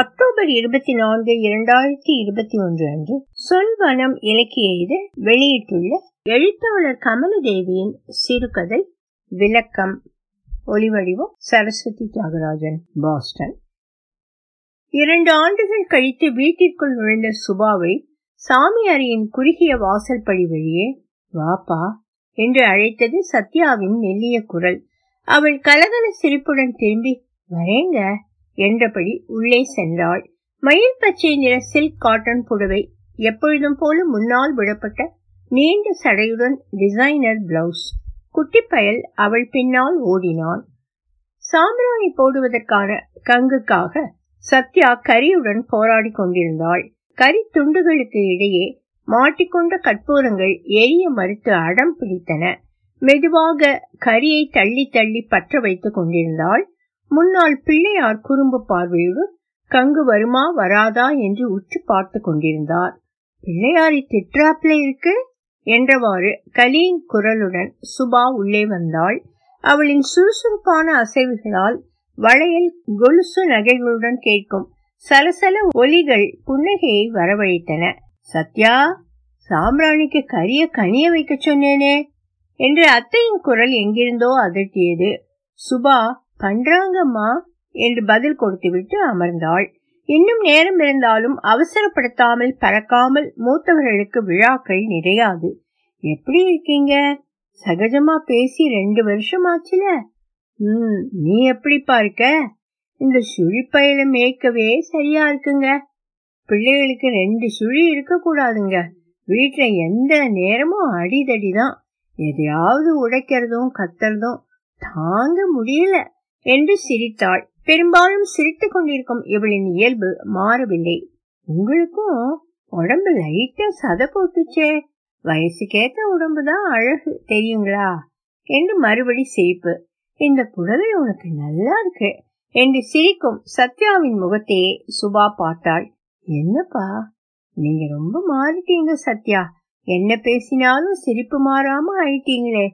October 24, 2021 அன்று சொல்வனம் இலக்கிய இதழ் வெளியிட்டுள்ள எழுத்தாளர் கமலதேவியின் சிறுகதை விளக்கம். ஒலிவடிவம் சரஸ்வதி தியாகராஜன், பாஸ்டன். 2 ஆண்டுகள் கழித்து வீட்டிற்குள் நுழைந்த சுபாவை சாமியாரியின் குறுகிய வாசல் படி வழியே வாப்பா என்று அழைத்தது சத்யாவின் மெல்லிய குரல். அவள் கலகல சிரிப்புடன் திரும்பி வரேங்க என்றபடி உள்ளே சென்றாள். மயில் பச்சை நிற சில்க் காட்டன் புடவை, எப்பொழுதும் போல முன்னால் விடப்பட்ட நீண்ட சடையுடன் டிசைனர் பிளவுஸ். குட்டி பயல் அவள் பின்னால் ஓடினான். சாம்பிராணி போடுவதற்கான கங்குக்காக சத்யா கரியுடன் போராடி கொண்டிருந்தாள். கறி துண்டுகளுக்கு இடையே மாட்டிக்கொண்ட கற்பூரங்கள் எரிய மறுத்து அடம் பிடித்தன. மெதுவாக கரியை தள்ளி தள்ளி பற்ற வைத்துக் கொண்டிருந்தாள். முன்னால் பிள்ளையார் குறும்பு பார்வையோடு கங்கு வருமா வராதா என்று உற்று பார்த்து கொண்டிருந்தார். பிள்ளையாரை திட்ராப்ல இருக்கு என்றவாறு கலியின் குரலுடன் சுபா உள்ளே வந்தாள். அவளின் சுறுசுறுப்பான அசைவுகளால் வளையல் கொலுசு நகைகளுடன் கேட்கும் சலசல ஒலிகள் புன்னகையை வரவழைத்தன. சத்யா, சாம்பிராணிக்கு கரிய கனிய வைக்க சொன்னேனே என்று அத்தையின் குரல் எங்கிருந்தோ அதட்டியது. சுபா பண்றாங்கம்மா என்று பதில் கொடுத்துவிட்டு அமர்ந்தாள். இன்னும் நேரம் இருந்தாலும் அவசரப்படுத்தாமல் பறக்காமல் மூத்தவர்களுக்கு விழாக்கள் நிறையாது. எப்படி இருக்கீங்க? சகஜமா பேசி 2 வருஷம் ஆச்சுல. நீ எப்படி பார்க்க? இந்த சுழி பயில மேய்க்கவே சரியா இருக்குங்க. பிள்ளைகளுக்கு 2 சுழி இருக்க கூடாதுங்க. வீட்டுல எந்த நேரமும் அடிதடிதான், எதையாவது உடைக்கிறதும் கத்துறதும் தாங்க முடியல என்று சிரித்தாள். பெரும்பாலும் சிரித்து கொண்டிருக்கும் இவளின் இயல்பு மாறவில்லை. உங்களுக்கும் உடம்பு லைட்டா சதை போட்டுச்சே, வயசுக்கேத்த உடம்புதான் அழகு தெரியுங்களா என்று மறுபடி சிரிப்பு. இந்த புடவை உனக்கு நல்லா இருக்கு என்று சிரிக்கும் சத்யாவின் முகத்தையே சுபா பார்த்தாள். என்னப்பா நீங்க ரொம்ப மாறிட்டீங்க சத்யா, என்ன பேசினாலும் சிரிப்பு மாறாம ஆயிட்டீங்களே.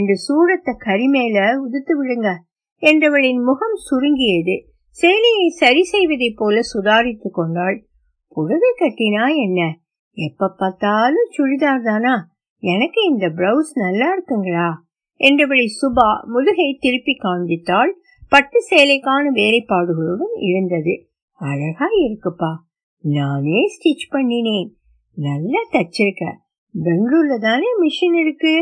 2 சூடத்தை கரிமேல உதுத்து விடுங்க என்றவளின் முகம் சுருங்கியது. சேலையை சரி செய்வதை போல சுதாரித்து கொண்டாள். புடவை கட்டினா என்ன, எப்ப பார்த்தாலும் சுடிதார் தானா? எனக்கு இந்த பிளவுஸ் நல்லா இருக்குங்களா என்றபடி சுபா முதுகை திருப்பி காண்பித்தாள். பட்டு சேலைக்கான வேலைப்பாடுகளுடன் இருந்தது. அழகா இருக்குப்பா, நானே ஸ்டிச் பண்ணினேன், நல்லா தச்சிருக்க. பெங்களூர்ல தானே மிஷின் இருக்கு,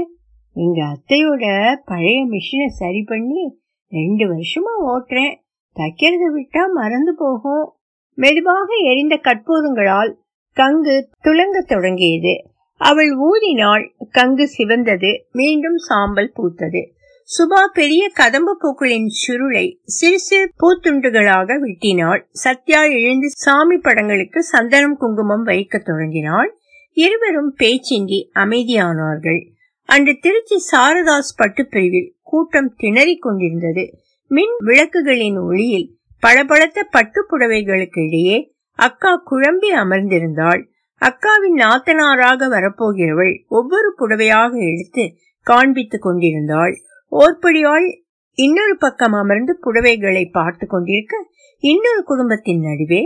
எங்க அத்தையோட பழைய மிஷினை சரி பண்ணி 2 வருஷமா ஓட்டுறேன், தைக்கிறத விட்டா மறந்து போகும். மெதுவாக எரிந்த கற்பூரங்களால் கங்கு துளங்க தொடங்கியது. அவள் ஊதினாள். கங்கு சிவந்தது. மீண்டும் சாம்பல் பூத்தது. சுபா பெரிய கதம்ப பூக்களின் சுருளை சிறு சிறு பூத்துண்டுகளாக வெட்டினாள். சத்யா எழுந்து சாமி படங்களுக்கு சந்தனம் குங்குமம் வைக்க தொடங்கினாள். இருவரும் பேச்சின்றி அமைதியானார்கள். அன்று திருச்சி சாரதாஸ் பட்டு பிரிவில் கூட்டம் திணறிக் கொண்டிருந்தது. மின் விளக்குகளின் ஒளியில் பளபளத்த பட்டு புடவைகளுக்கு இடையே அக்கா குழம்பி அமர்ந்திருந்தாள். அக்காவின் நாத்தனாராக வரப்போகிறவள் ஒவ்வொரு புடவையாக எடுத்து காண்பித்துக் கொண்டிருந்தாள். ஓர்படியால் இன்னொரு பக்கம் அமர்ந்து புடவைகளை பார்த்து கொண்டிருக்க இன்னொரு குடும்பத்தின் நடுவே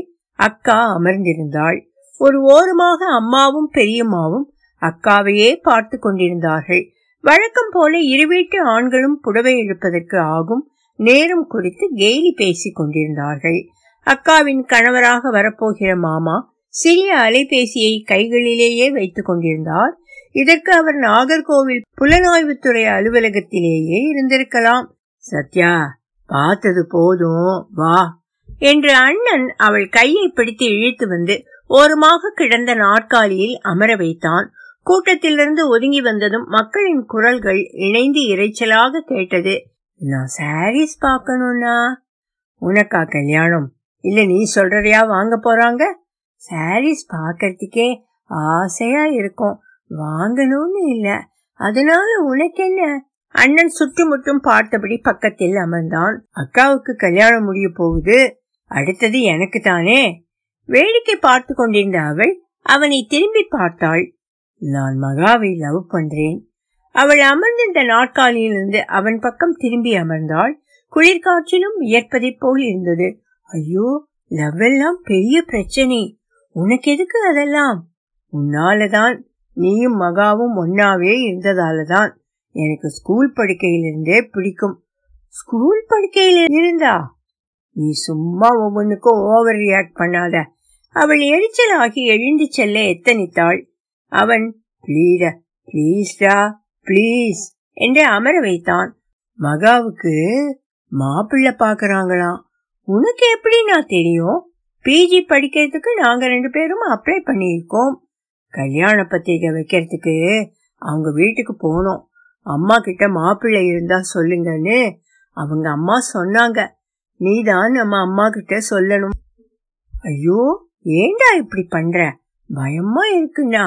அக்கா அமர்ந்திருந்தாள். ஒரு ஓரமாக அம்மாவும் பெரியம்மாவும் அக்காவையே பார்த்து கொண்டிருந்தார்கள். வழக்கம் போல இருவீட்டு ஆண்களும் புடவை எடுப்பதற்கு ஆகும் நேரம் குறித்து கேலி பேசிக் கொண்டிருந்தார்கள். அக்காவின் கணவராக வரப்போகிற மாமா சிறிய அலைபேசியை கைகளிலேயே வைத்துக் கொண்டிருந்தார். இதற்கு அவர் நாகர்கோவில் புலனாய்வுத்துறை அலுவலகத்திலேயே இருந்திருக்கலாம். சத்யா பார்த்தது போதும் வா என்று அண்ணன் அவள் கையை பிடித்து இழுத்து வந்து ஓரமாக கிடந்த நாற்காலியில் அமர வைத்தான். கூட்டத்திலிருந்து ஒதுங்கி வந்ததும் மக்களின் குரல்கள் இணைந்து இறைச்சலாக கேட்டது. நான் சாரீஸ் பார்க்கணும்னா உனக்கா கல்யாணம், இல்ல நீ சொல்றதையா வாங்க போறாங்க? சாரீஸ் பாக்கிறதுக்கே ஆசையா இருக்கும், வாங்கணும்னு இல்ல, அதனால உனக்கு என்ன? அண்ணன் சுற்றுமுற்றும் பார்த்தபடி பக்கத்தில் அமர்ந்தான். அக்காவுக்கு கல்யாணம் முடிய போகுது, அடுத்தது எனக்கு தானே. வேடிக்கை பார்த்து கொண்டிருந்த அவள் அவனை திரும்பி பார்த்தாள். நான் மகாவை லவ் பண்றேன். அவள் அமர்ந்திருந்த நாற்காலியிலிருந்து அவன் பக்கம் திரும்பி அமர்ந்தாள். குளிர்காற்றிலும் வியர்ப்பதை போல் இருந்தது. ஐயோ லவ் எல்லாம் பெரிய பிரச்சனை, உனக்கு எதுக்கு அதெல்லாம்? உன்னாலதான், நீயும் மகாவும் ஒன்னாவே இருந்ததாலதான் எனக்கு ஸ்கூல் படிக்கையிலிருந்தே பிடிக்கும். ஸ்கூல் படிக்கையில இருந்தா? நீ சும்மா ஒவ்வொன்னுக்கும் ஓவர் ரியாக்ட் பண்ணாத. அவள் எரிச்சல் ஆகி எழுந்து செல்ல எத்தனித்தாள். அவன் பிளீட பிளீஸ்டா பிளீஸ் என்று அமர வைத்தான். மகாவுக்கு மாப்பிள்ள பாக்குறாங்களாம். உனக்கு எப்படி நான் தெரியும்? பிஜி படிக்கிறதுக்கு நாங்க ரெண்டு பேரும் அப்ளை பண்ணியிருக்கோம். கல்யாண பத்திரிகை வைக்கிறதுக்கு அவங்க வீட்டுக்கு போனோம். அம்மா கிட்ட மாப்பிள்ளை இருந்தா சொல்லுங்கன்னு அவங்க அம்மா சொன்னாங்க. நீதான் நம்ம அம்மா கிட்ட சொல்லணும். ஐயோ, ஏண்டா இப்படி பண்ற? பயமா இருக்குண்ணா.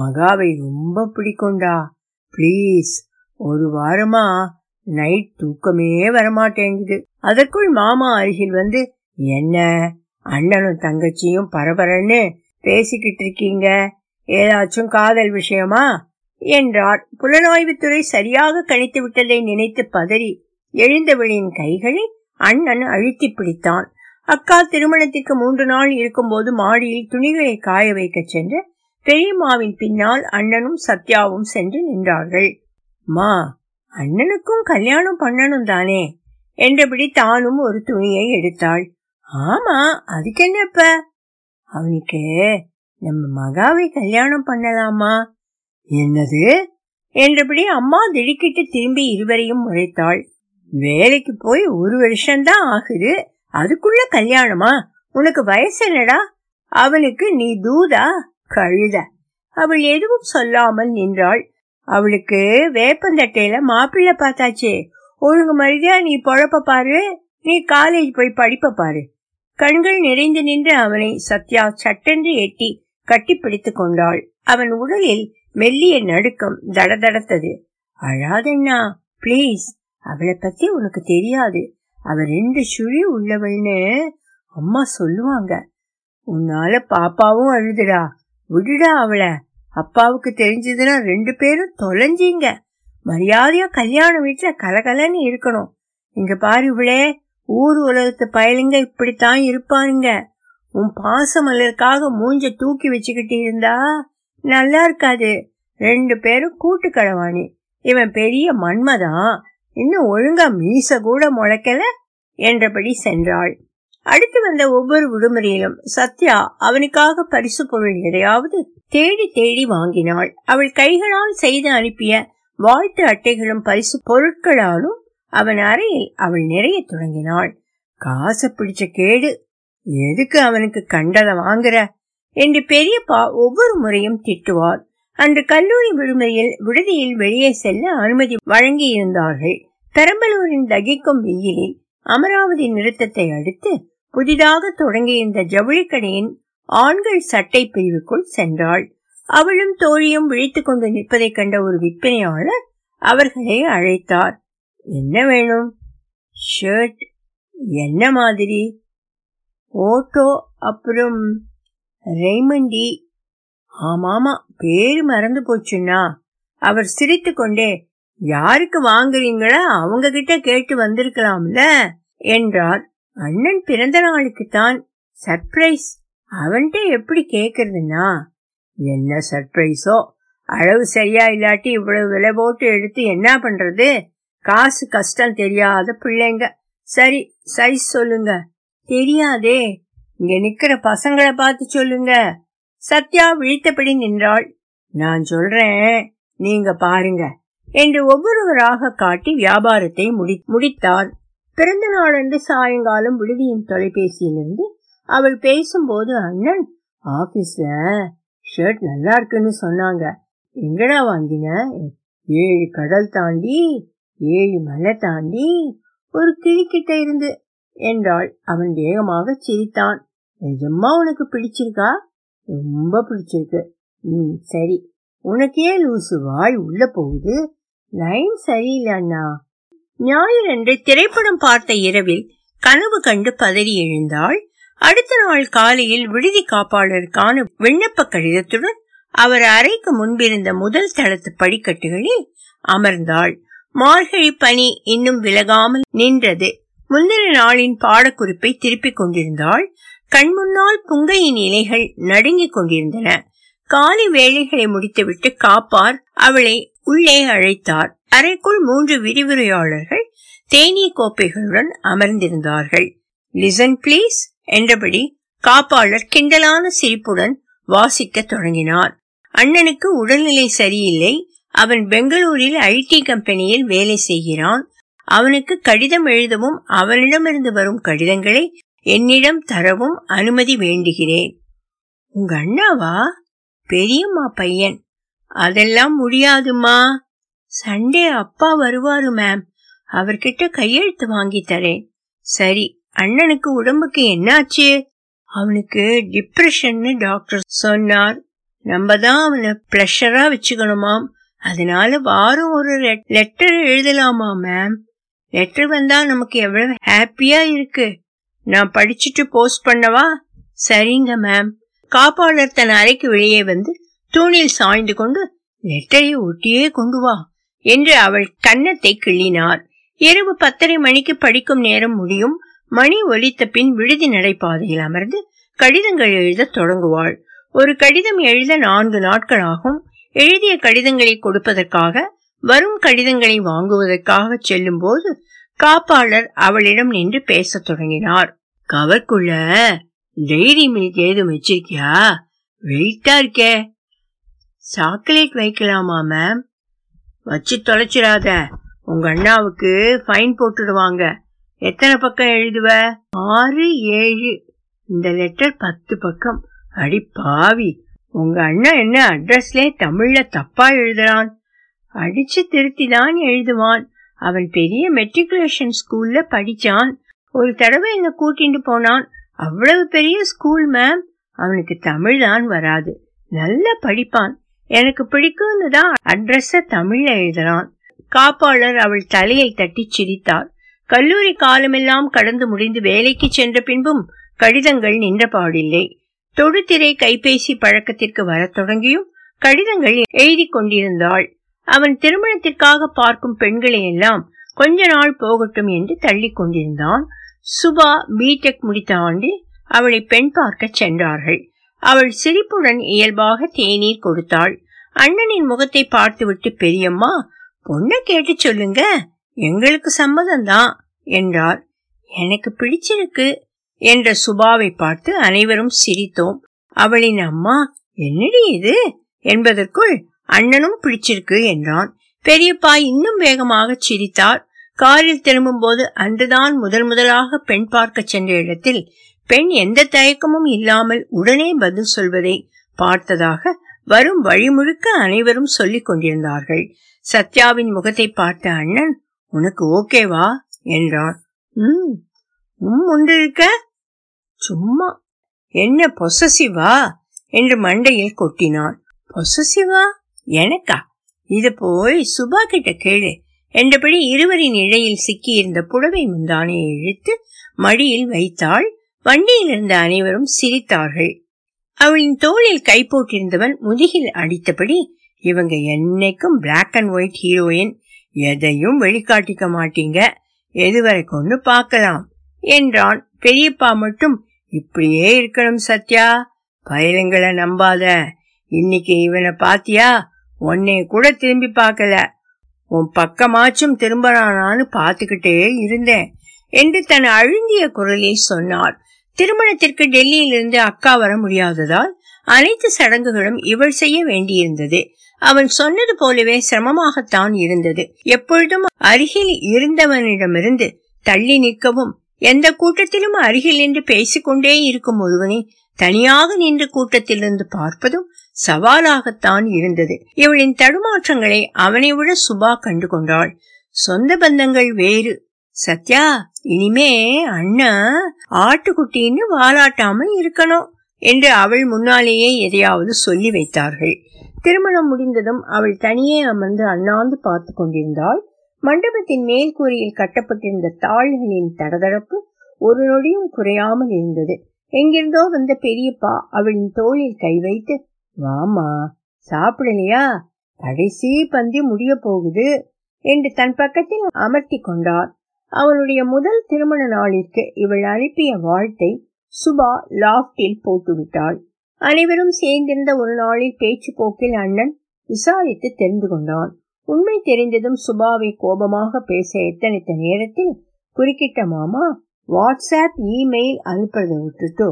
மகாவை ரொம்ப பிடிக்கும்டா. பிளீஸ், ஒரு வாரமா நைட் தூக்கமே வரமாட்டேங்குது. அதற்குள் மாமா அருகில் வந்து, என்ன அண்ணனும் தங்கச்சியும் பரபரன்னு பேசிக்கிட்டு இருக்கீங்க, ஏதாச்சும் காதல் விஷயமா என்றார். புலனாய்வுத்துறை சரியாக கணித்து விட்டதை நினைத்து பதறி எழுந்தவளின் கைகளை அண்ணன் அழுத்தி பிடித்தான். அக்கா திருமணத்திற்கு 3 நாள் இருக்கும் போது மாடியில் துணிகளை காய வைக்க சென்று பெரியம்மாவின் பின்னால் அண்ணனும் சத்யாவும் சென்று நின்றார்கள். மா, அண்ணனுக்கும் கல்யாணம் பண்ணணும் தானே என்றபடி தானும் ஒரு துணியை எடுத்தாள். ஆமா, அதுக்கு என்னப்ப? அவனுக்கு நம்ம மகாவை கல்யாணம் பண்ணலாமா? என்னது என்றபடி அம்மா திடுக்கிட்டு திரும்பி இருவரையும் முறைத்தாள். வேலைக்கு போய் 1 வருஷம்தான் ஆகுது, அதுக்குள்ள கல்யாணமா? உனக்கு வயசு என்னடா? அவனுக்கு நீ தூதா கழுத? அவள் எதுவும் சொல்லாமல் நின்றாள். அவளுக்கு வேப்பந்தட்டையில மாப்பிள்ள பார்த்தாச்சு. ஒழுங்கு மரியா நீ பொழப்ப பாரு, நீ காலேஜ் போய் படிப்ப பாரு. கண்கள் நிறைந்து நின்று அவனை சத்யா சட்டென்று எட்டி கட்டி பிடித்து கொண்டாள். அவன் உடலில் மெல்லிய நடுக்கம் தடதடத்தது. அழாதண்ணா பிளீஸ், அவளை பத்தி உனக்கு தெரியாது, அவ 2 சுழி உள்ளவள்னு அம்மா சொல்லுவாங்க. உன்னால பாப்பாவும் அழுதுடா, விடுடா அவளை. அப்பாவுக்கு தெரிஞ்சதுன்னா 2 பேரும் தொலைஞ்சிங்க. மரியாதையா கல்யாண வீட்டுல கலகலன்னு இருக்கணும். இங்க பாரு இவளே, ஊர் உலகத்து பயலுங்க இப்படித்தான் இருப்பானுங்க. உன் பாசமலருக்காக மூஞ்ச தூக்கி வச்சுக்கிட்டு இருந்தா நல்லா இருக்காது. 2 பேரும் கூட்டு களவாணி. இவன் பெரிய மண்மதான், இன்னும் ஒழுங்கா மீச கூட முளைக்கல என்றபடி சென்றாள். அடுத்து வந்த ஒவ்வொரு விடுமுறையிலும் சத்யா அவனுக்காக பரிசு பொருள் எதையாவது தேடி தேடி வாங்கினாள். அவள் கைகளால் செய்து அனுப்பிய வாழ்த்து அட்டைகளும் பரிசு பொருட்களாலும் அவன் அறையில் அவள் நிறைய தொடங்கினாள். காசை பிடிச்ச கேடு, எதுக்கு அவனுக்கு கண்டதை வாங்குற என்று பெரியப்பா ஒவ்வொரு முறையும் திட்டுவார். அன்று கல்லூரி விடுமுறையில் விடுதியில் வெளியே செல்ல அனுமதி வழங்கி இருந்தார்கள். பெரம்பலூரின் தகிக்கும் வெயிலில் அமராவதி நிறுத்தத்தை அடுத்து புதிதாக தொடங்கியிருந்த ஜவுளி கடையின் ஆண்கள் சட்டை பிரிவுக்குள் சென்றாள். அவளும் தோழியும் விழித்துக் கொண்டு நிற்பதை கண்ட ஒரு விற்பனையாளர் அவர்களை அழைத்தார். என்ன வேணும்? ஷர்ட். என்ன மாதிரி? ஓட்டோ அப்புறம் ரேமண்டி. ஆமாமா, பேரு மறந்து போச்சுன்னா. அவர் சிரித்து கொண்டே, யாருக்கு வாங்குறீங்களா அவங்க கிட்ட கேட்டு வந்திருக்கலாம்ல என்றார். அண்ணன் பிறந்த நாளுக்குத்தான் சர்ப்ரைஸ். அவன்கிட்ட எப்படி கேக்குறதுன்னா? என்ன சர்ப்ரைஸோ? அளவு சரியா இல்லாட்டி இவ்வளவு விலை போட்டு எடுத்து என்ன பண்றது? காசு கஷ்டம் தெரியாத பிள்ளைங்க. சரி, சைஸ் சொல்லுங்க. தெரியாதே. இங்க நிக்கிற பசங்களை பார்த்து சொல்லுங்க. சத்யா விழித்தபடி நின்றாள். நான் சொல்றேன், நீங்க பாருங்க என்று ஒவ்வொருவராக காட்டி வியாபாரத்தை முடித்தார். பிறந்த நாளன்று சாயங்காலம் விடுதியின் தொலைபேசியிலிருந்து அவள் பேசும்போது, அண்ணன் ஆபீஸ்ல ஷர்ட் நல்லா இருக்குன்னு சொன்னாங்க. எங்கடா வாங்கின? 7 கடல் தாண்டி 7 மலை தாண்டி ஒரு கிளிக்கிட்ட இருந்து என்றாள். அவன் வேகமாக சிரித்தான். நிஜமா உனக்கு பிடிச்சிருக்கா? ரொம்ப பிடிச்சிருக்கு. சரி, உனக்கே லூசு வாய் உள்ள போகுது. லைன் சரியில்லை அண்ணா. ஞாயிறன்று திரைப்படம் பார்த்த இரவில் கனவு கண்டு பதறி எழுந்தாள். அடுத்த நாள் காலையில் விடுதி காப்பாளருக்கான விண்ணப்ப கடிதத்துடன் அவர் அறைக்கு முன்பிருந்த முதல் தளத்து படிக்கட்டுகளில் அமர்ந்தாள். மார்கழி பனி இன்னும் விலகாமல் நின்றது. முந்தின நாளின் பாடக்குறிப்பை திருப்பிக் கொண்டிருந்தாள். கண்முன்னால் புங்கையின் இலைகள் நடுங்கிக் கொண்டிருந்தன. காலை வேலைகளை முடித்துவிட்டு காப்பார் அவளை உள்ளே அழைத்தார். அறைக்குள் 3 விரிவுரையாளர்கள் தேநீர் கோப்பைகளுடன் அமர்ந்திருந்தார்கள். லிசன் பிளீஸ் என்றபடி காப்பாளர் கிண்டலான சிரிப்புடன் வாசிக்க தொடங்கினார். அண்ணனுக்கு உடல்நிலை சரியில்லை. அவன் பெங்களூரில் ஐடி கம்பெனியில் வேலை செய்கிறான். அவனுக்கு கடிதம் எழுதவும் அவனிடமிருந்து வரும் கடிதங்களை என்னிடம் தரவும் அனுமதி வேண்டுகிறேன். உங்க அண்ணாவா? பெரியம்மா பையன். அதெல்லாம் முடியாதுமா. சண்டே அப்பா வருவாரு மேம், அவர்கிட்ட கையெழுத்து வாங்கி தரேன். சரி, அண்ணனுக்கு உடம்புக்கு என்னாச்சு? அவனுக்கு டிப்ரெஷன்னு டாக்டர் சொன்னார். நம்ம தான் அவனை பிளஷரா வச்சுக்கணுமாம். அதனால வாரம் ஒரு லெட்டர் எழுதலாமா மேம்? லெட்டர் வந்தா நமக்கு எவ்வளவு ஹாப்பியா இருக்கு. நான் படிச்சுட்டு போஸ்ட் பண்ணவா? சரிங்க மேம். காப்பாளர் தன் அறைக்கு வெளியே வந்து தூணில் சாய்ந்து கொண்டு லெட்டரை ஒட்டியே கொண்டு வா என்று அவள் கன்னத்தை கிள்ளினார். இரவு 10:30 மணிக்கு படிக்கும் நேரம் முடியும். மணி ஒலித்த பின் விடுதி நடைபாதையில் அமர்ந்து கடிதங்கள் எழுத தொடங்குவாள். ஒரு கடிதம் எழுத 4 நாட்கள் ஆகும். எழுதிய கடிதங்களை கொடுப்பதற்காக வரும் கடிதங்களை வாங்குவதற்காக செல்லும் போது காப்பாளர் அவளிடம் நின்று பேச தொடங்கினார். கவர்க்குள்ள டைரி மில்க் ஏதும் வச்சிருக்கியா? வெயிட்டா இருக்கே. சாக்லேட் வைக்கலாமா மேம்? வச்சு தொலைச்சிடாத, உங்க அண்ணாவுக்கு ஃபைன் போட்டுடுவாங்க. எத்தனை பக்கம் எழுதுவ? 6-7. இந்த லெட்டர் 10 பக்கம். அடி பாவி, உங்க அண்ணா என்ன அட்ரஸ்லே தமிழ்ல தப்பா எழுதுறான். அடிச்சு திருத்தி தான் எழுதுவான். அவன் பெரிய மெட்ரிகுலேஷன் ஸ்கூல்ல படிச்சான். ஒரு தடவை என்ன கூட்டிட்டு போனான். அவ்வளவு பெரிய ஸ்கூல் மேம். அவனுக்கு தமிழ் தான் வராது, நல்லா படிப்பான். எனக்கு பிடிக்கும்னு தான் அட்ரஸ தமிழ்ல எழுதுறான். காப்பாளர் அவள் தலையை தட்டி சிரித்தார். கல்லூரி காலமெல்லாம் கடந்து முடிந்து வேலைக்கு சென்ற பின்பும் கடிதங்கள் நின்ற பாடில்லை. தொடுதிரை கைபேசி பழக்கத்திற்கு வர தொடங்கியும் கடிதங்கள் எழுதி கொண்டிருந்தாள். அவன் திருமணத்திற்காக பார்க்கும் பெண்களை எல்லாம் கொஞ்ச நாள் போகட்டும் என்று தள்ளி கொண்டிருந்தான். சுபா பிடெக் முடித்த ஆண்டில் அவளை பெண் பார்க்க சென்றார்கள். அவள் சிரிப்புடன் இயல்பாக தேநீர் கொடுத்தாள். அண்ணனின் முகத்தை பார்த்துவிட்டு பெரியம்மா, பொண்ணை கேட்டு சொல்லுங்க, எங்களுக்கு சம்மதம் தான் என்றார். எனக்கு பிடிச்சிருக்கு என்ற சுபாவை பார்த்து அனைவரும் சிரித்தோம். அவளின் அம்மா, என்னடி இது என்பதற்குள் அண்ணனும் பிடிச்சிருக்கு என்றான். பெரியப்பா இன்னும் வேகமாக சிரித்தார். காரில் திரும்பும் போது அன்றுதான் முதலாக பெண் பார்க்க சென்ற இடத்தில் பெண் எந்த தயக்கமும் இல்லாமல் உடனே பதில் சொல்வதை பார்த்ததாக வரும் வழி முழுக்க அனைவரும் சொல்லிக் கொண்டிருந்தார்கள். சத்யாவின் முகத்தை பார்த்த அண்ணன், உனக்கு ஓகேவா என்றான். உண்டு இருக்க சும்மா என்ன பொசசிவா என்று மண்டையில் கொட்டினான். பொசசிவா எனக்கா? இது போய் சுபா கிட்ட கேளு என்றபடி இருவரின் இடையில் சிக்கியிருந்த புடவை முந்தானை இழுத்து மடியில் வைத்தாள். வண்டியில் இருந்த அனைவரும் சிரித்தார்கள். அவளின் தோளில் கை போட்டிருந்தவன் முதுகில் அடித்தபடி, இவங்க என்னைக்கும் பிளாக் அண்ட் ஒயிட் ஹீரோயின், எதையும் வெளிக்காட்டிக்க மாட்டீங்க, எதுவரை கொண்டு பார்க்கலாம் என்றான். பெரியப்பா மட்டும், இப்படியே இருக்கணும் சத்யா, பயலுங்களை நம்பாத. இன்னைக்கு இவனை பாத்தியா? உன்னை கூட திரும்பி பார்க்கல, உன் பக்கமாச்சும் திரும்பறானான்னு பார்த்துக்கிட்டே இருந்தேன் என்று தன் அழுந்திய குரலில் சொன்னார். திருமணத்திற்கு டெல்லியிலிருந்து அக்கா வர முடியாததால் அனைத்து சடங்குகளும் இவள் செய்ய வேண்டியிருந்தது. அவன் சொன்னது போலவே சிரமமாகத்தான் இருந்தது. எப்பொழுதும் அருகில் இருந்தவனிடமிருந்து தள்ளி நிற்கவும், எந்த கூட்டத்திலும் அருகில் நின்று பேசிக்கொண்டே இருக்கும் ஒருவனை தனியாக நின்று கூட்டத்திலிருந்து பார்ப்பதும் சவாலாகத்தான் இருந்தது. இவளின் தடுமாற்றங்களை அவனை விட சுபா கண்டு கொண்டாள். சொந்த பந்தங்கள் வேறு சத்யா, இனிமே அண்ணா ஆட்டுக்குட்டின்னு வாலாட்டாமல் இருக்கணும் என்று அவள் முன்னாலேயே எதையாவது சொல்லி வைத்தார்கள். திருமணம் முடிந்ததும் அவள் தனியே அமர்ந்து அண்ணாந்து பார்த்து கொண்டிருந்தாள். மண்டபத்தின் மேல் கூரையில் கட்டப்பட்டிருந்த தாள்களின் தடதடப்பு ஒரு நொடியும் குறையாமல் இருந்தது. எங்கிருந்தோ வந்த பெரியப்பா அவளின் தோளில் கை வைத்து, வாமா சாப்பிடலையா, கடைசி பந்தி முடிய போகுது என்று தன் பக்கத்தில் அமர்த்தி கொண்டார். அவனுடைய முதல் திருமண நாளிற்கு இவள் அனுப்பிய வாழ்த்தை சுபா லாப்டில் போட்டுவிட்டாள். அனைவரும் சேர்ந்திருந்த ஒரு நாளில் பேச்சு போக்கில் அண்ணன் விசாரித்து தெரிந்து கொண்டான். உண்மை தெரிந்ததும் சுபாவை கோபமாக பேச எத்தனைத்த நேரத்தில் குறுக்கிட்ட மாமா, வாட்ஸ்ஆப் இமெயில் அனுப்புறதை விட்டுட்டு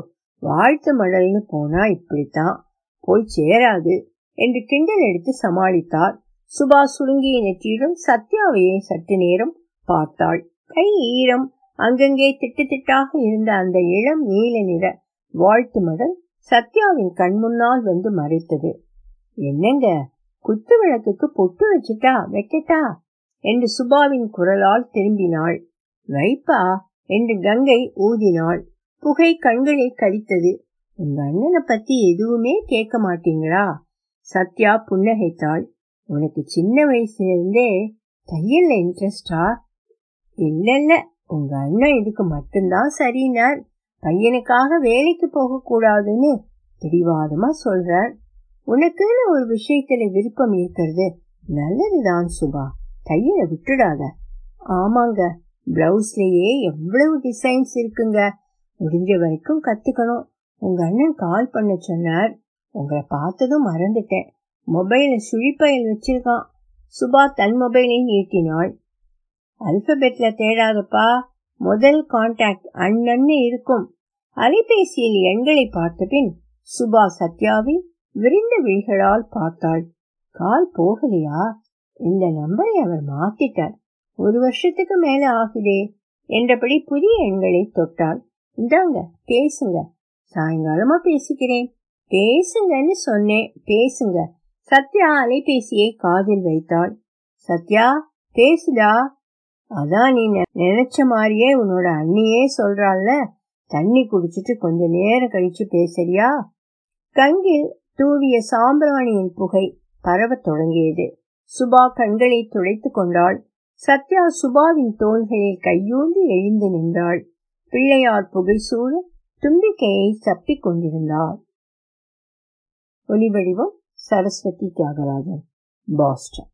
வாழ்த்து மடல்னு போனா இப்படித்தான் போய் சேராது என்று கிண்டல் எடுத்து சமாளித்தார். சுபா சுருங்கிய நெற்றியிலும் சத்யாவையை சற்று நேரம் பார்த்தாள். கை ஈரம் அங்கங்கே திட்டு திட்டாக இருந்த அந்த இளம் நீல நிற வாழ்த்து மடல் சத்யாவின் கண்முன்னால் வந்து மறைத்தது. என்னங்க குத்து விளக்குக்கு பொட்டு வச்சுட்டா வைக்கட்டா என்று சுபாவின் குரலால் திரும்பினாள். வைப்பா என்று கங்கை ஊதினாள். புகை கண்களை கரித்தது. உங்க அண்ணனை பத்தி எதுவுமே கேட்க மாட்டீங்களா? சத்யா புன்னகைத்தாள். உனக்கு சின்ன வயசுல இருந்தே தையல்ல இன்ட்ரெஸ்டா? இல்ல, உங்க அண்ணன் இதுக்கு மட்டும்தான் சரினார், பையனுக்காக வேலைக்கு போக கூடாதுன்னு பிடிவாதமா சொல்றார். உனக்குன்னு ஒரு விஷயத்துல விருப்பம் இருக்கிறது நல்லதுதான் சுபா, தையல விட்டுடாத. ஆமாங்க, பிளவுஸ்லயே எவ்வளவு டிசைன்ஸ் இருக்குங்க, முடிஞ்ச வரைக்கும் கத்துக்கணும். உங்க அண்ணன் கால் பண்ண சொன்னார், உங்களை பார்த்ததும் மறந்துட்டேன். மொபைல சுழிப்பையில் வச்சிருக்கான். சுபா தன் மொபைலை நீட்டினாள். அல்பபெட்ல தேடாதப்பா, முதல் கான்டாக்ட் அண்ணன்னு இருக்கும். அலைபேசியில் எண்களை பார்த்த பின் சுபா சத்யாவை விரிந்த விழிகளால் பார்த்தாள். கால் போகலையா? இந்த நம்பரை அவர் மாத்திட்டார், 1 வருஷத்துக்கு மேல ஆகுதே என்றபடி புதிய எண்களை தொட்டாள். இந்தாங்க பேசுங்க. சாயங்காலமா பேசிக்கிறேன். பேசுங்கன்னு சொன்னேன், பேசுங்க. சத்யா அலைபேசியை காதில் வைத்தாள். சத்யா பேசுடா. அதான் நீ நினைச்ச மாதிரியே உன்னோட அண்ணியே சொல்றாள்ல, தண்ணி குடிச்சிட்டு கொஞ்ச நேரம் கழிச்சு பேசுறியா? கண்ணில் தூவிய சாம்பிராணியின் புகை பரவ தொடங்கியது. சுபா கண்களை துடைத்து கொண்டாள். சத்யா சுபாவின் தோள்களில் கையூன்றி எழுந்து நின்றாள். பிள்ளையார் புகை சூழ தும்பிக்கையை சப்பிக் கொண்டிருந்தாள். ஒலிவடிவம் சரஸ்வதி தியாகராஜன், பாஸ்டன்.